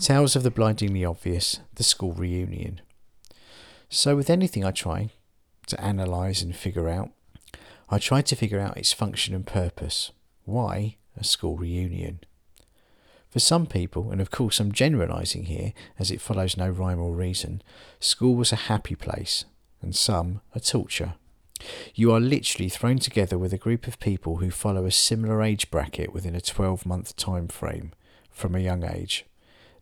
Tales of the blindingly obvious, the school reunion. So with anything I try to analyse and figure out, I try to figure out its function and purpose. Why a school reunion? For some people, and of course I'm generalising here as it follows no rhyme or reason, school was a happy place and some a torture. You are literally thrown together with a group of people who follow a similar age bracket within a 12-month time frame from a young age.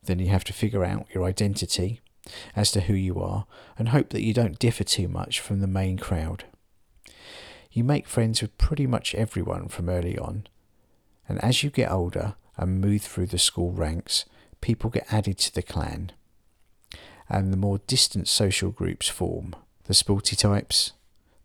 Then you have to figure out your identity as to who you are and hope that you don't differ too much from the main crowd. You make friends with pretty much everyone from early on, and as you get older and move through the school ranks, people get added to the clan and the more distant social groups form. The sporty types,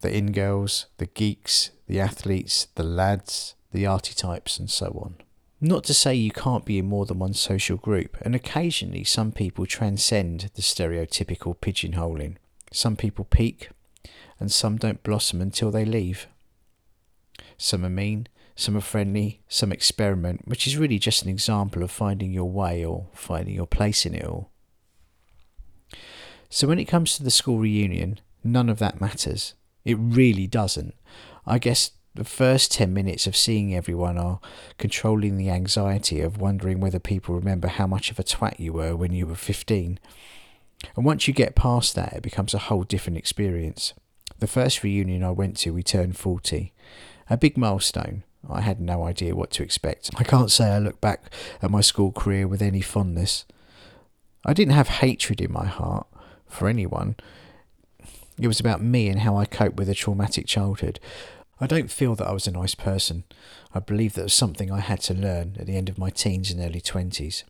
the in-girls, the geeks, the athletes, the lads, the arty types and so on. Not to say you can't be in more than one social group, and occasionally some people transcend the stereotypical pigeonholing. Some people peak, and some don't blossom until they leave. Some are mean, some are friendly, some experiment, which is really just an example of finding your way or finding your place in it all. So when it comes to the school reunion, none of that matters. It really doesn't. I guess the first 10 minutes of seeing everyone are controlling the anxiety of wondering whether people remember how much of a twat you were when you were 15. And once you get past that, it becomes a whole different experience. The first reunion I went to, we turned 40. A big milestone. I had no idea what to expect. I can't say I look back at my school career with any fondness. I didn't have hatred in my heart for anyone. It was about me and how I coped with a traumatic childhood. I don't feel that I was a nice person. I believe that was something I had to learn at the end of my teens and early 20s.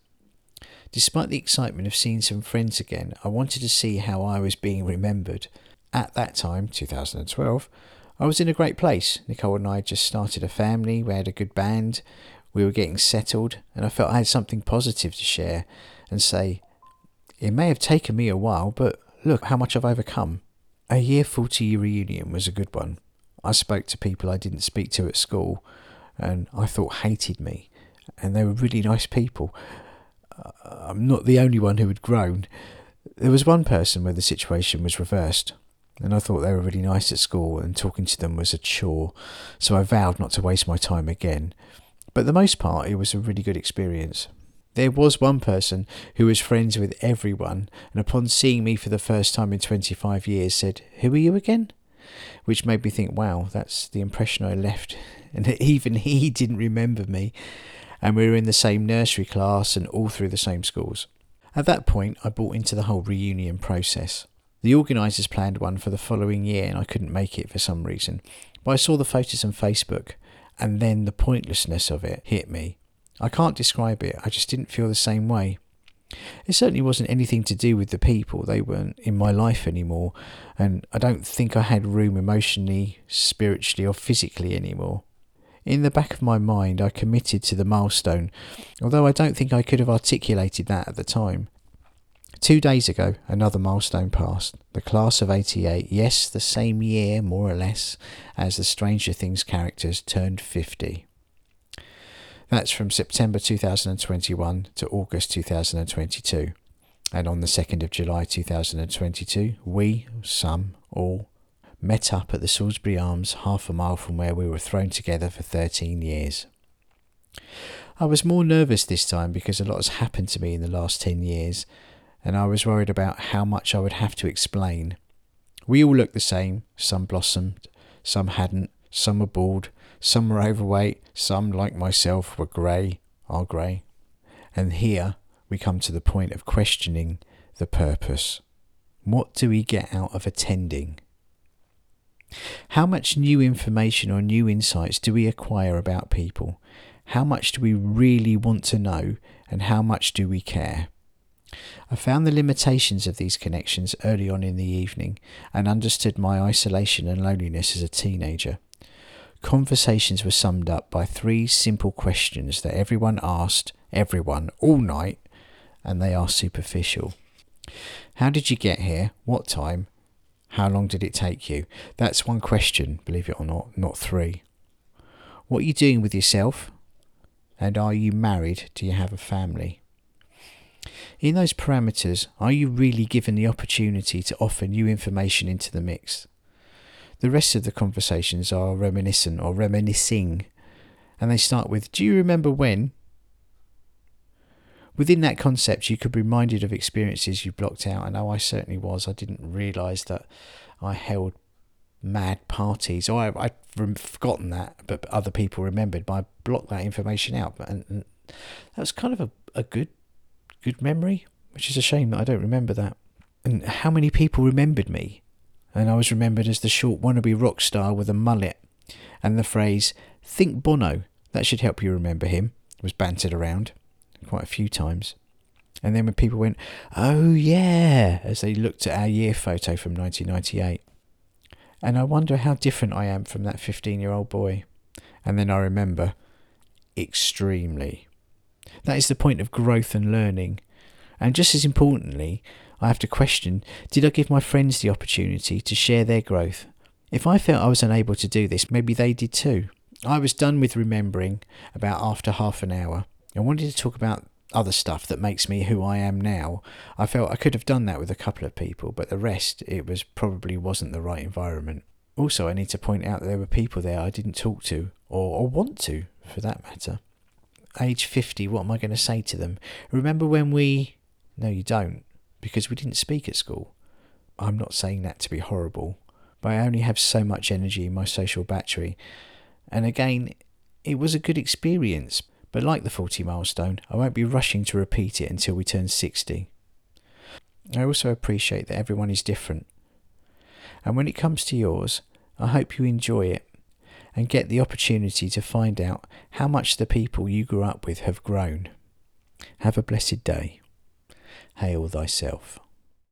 Despite the excitement of seeing some friends again, I wanted to see how I was being remembered. At that time, 2012, I was in a great place. Nicole and I had just started a family, we had a good band, we were getting settled, and I felt I had something positive to share and say, it may have taken me a while, but look how much I've overcome. A year 40 reunion was a good one. I spoke to people I didn't speak to at school and I thought hated me, and they were really nice people. I'm not the only one who had grown. There was one person where the situation was reversed, and I thought they were really nice at school and talking to them was a chore, so I vowed not to waste my time again. But for the most part, it was a really good experience. There was one person who was friends with everyone, and upon seeing me for the first time in 25 years said, "Who are you again?" Which made me think, wow, that's the impression I left, and even he didn't remember me, and we were in the same nursery class and all through the same schools. At that point, I bought into the whole reunion process. The organisers planned one for the following year and I couldn't make it for some reason, but I saw the photos on Facebook and then the pointlessness of it hit me. I can't describe it, I just didn't feel the same way. It certainly wasn't anything to do with the people, they weren't in my life anymore, and I don't think I had room emotionally, spiritually or physically anymore. In the back of my mind I committed to the milestone, although I don't think I could have articulated that at the time. 2 days ago another milestone passed, the class of 88, yes the same year more or less as the Stranger Things characters, turned 50. That's from September 2021 to August 2022. And on the 2nd of July 2022, we, some, all, met up at the Salisbury Arms, half a mile from where we were thrown together for 13 years. I was more nervous this time because a lot has happened to me in the last 10 years, and I was worried about how much I would have to explain. We all looked the same, some blossomed, some hadn't, some were bald, some were overweight, some, like myself, were grey, are grey. And here we come to the point of questioning the purpose. What do we get out of attending? How much new information or new insights do we acquire about people? How much do we really want to know, and how much do we care? I found the limitations of these connections early on in the evening and understood my isolation and loneliness as a teenager. Conversations were summed up by three simple questions that everyone asked everyone all night, and they are superficial. How did you get here? What time? How long did it take you? That's one question, believe it or not, not three. What are you doing with yourself? And are you married? Do you have a family? In those parameters, are you really given the opportunity to offer new information into the mix? The rest of the conversations are reminiscent or reminiscing, and they start with, do you remember when? Within that concept, you could be reminded of experiences you blocked out. I know I certainly was. I didn't realise that I held mad parties. Or I'd forgotten that, but other people remembered. But I blocked that information out. And that was kind of a good memory, which is a shame that I don't remember that. And how many people remembered me? And I was remembered as the short wannabe rock star with a mullet. And the phrase, think Bono, that should help you remember him, was bantered around quite a few times. And then when people went, oh yeah, as they looked at our year photo from 1998. And I wonder how different I am from that 15-year-old boy. And then I remember, extremely. That is the point of growth and learning. And just as importantly, I have to question, did I give my friends the opportunity to share their growth? If I felt I was unable to do this, maybe they did too. I was done with remembering about after half an hour. I wanted to talk about other stuff that makes me who I am now. I felt I could have done that with a couple of people, but the rest, it was probably wasn't the right environment. Also, I need to point out that there were people there I didn't talk to, or want to, for that matter. Age 50, what am I going to say to them? Remember when we... No, you don't, because we didn't speak at school. I'm not saying that to be horrible, but I only have so much energy in my social battery. And again, it was a good experience, but like the 40 milestone, I won't be rushing to repeat it until we turn 60. I also appreciate that everyone is different. And when it comes to yours, I hope you enjoy it and get the opportunity to find out how much the people you grew up with have grown. Have a blessed day. Hail thyself.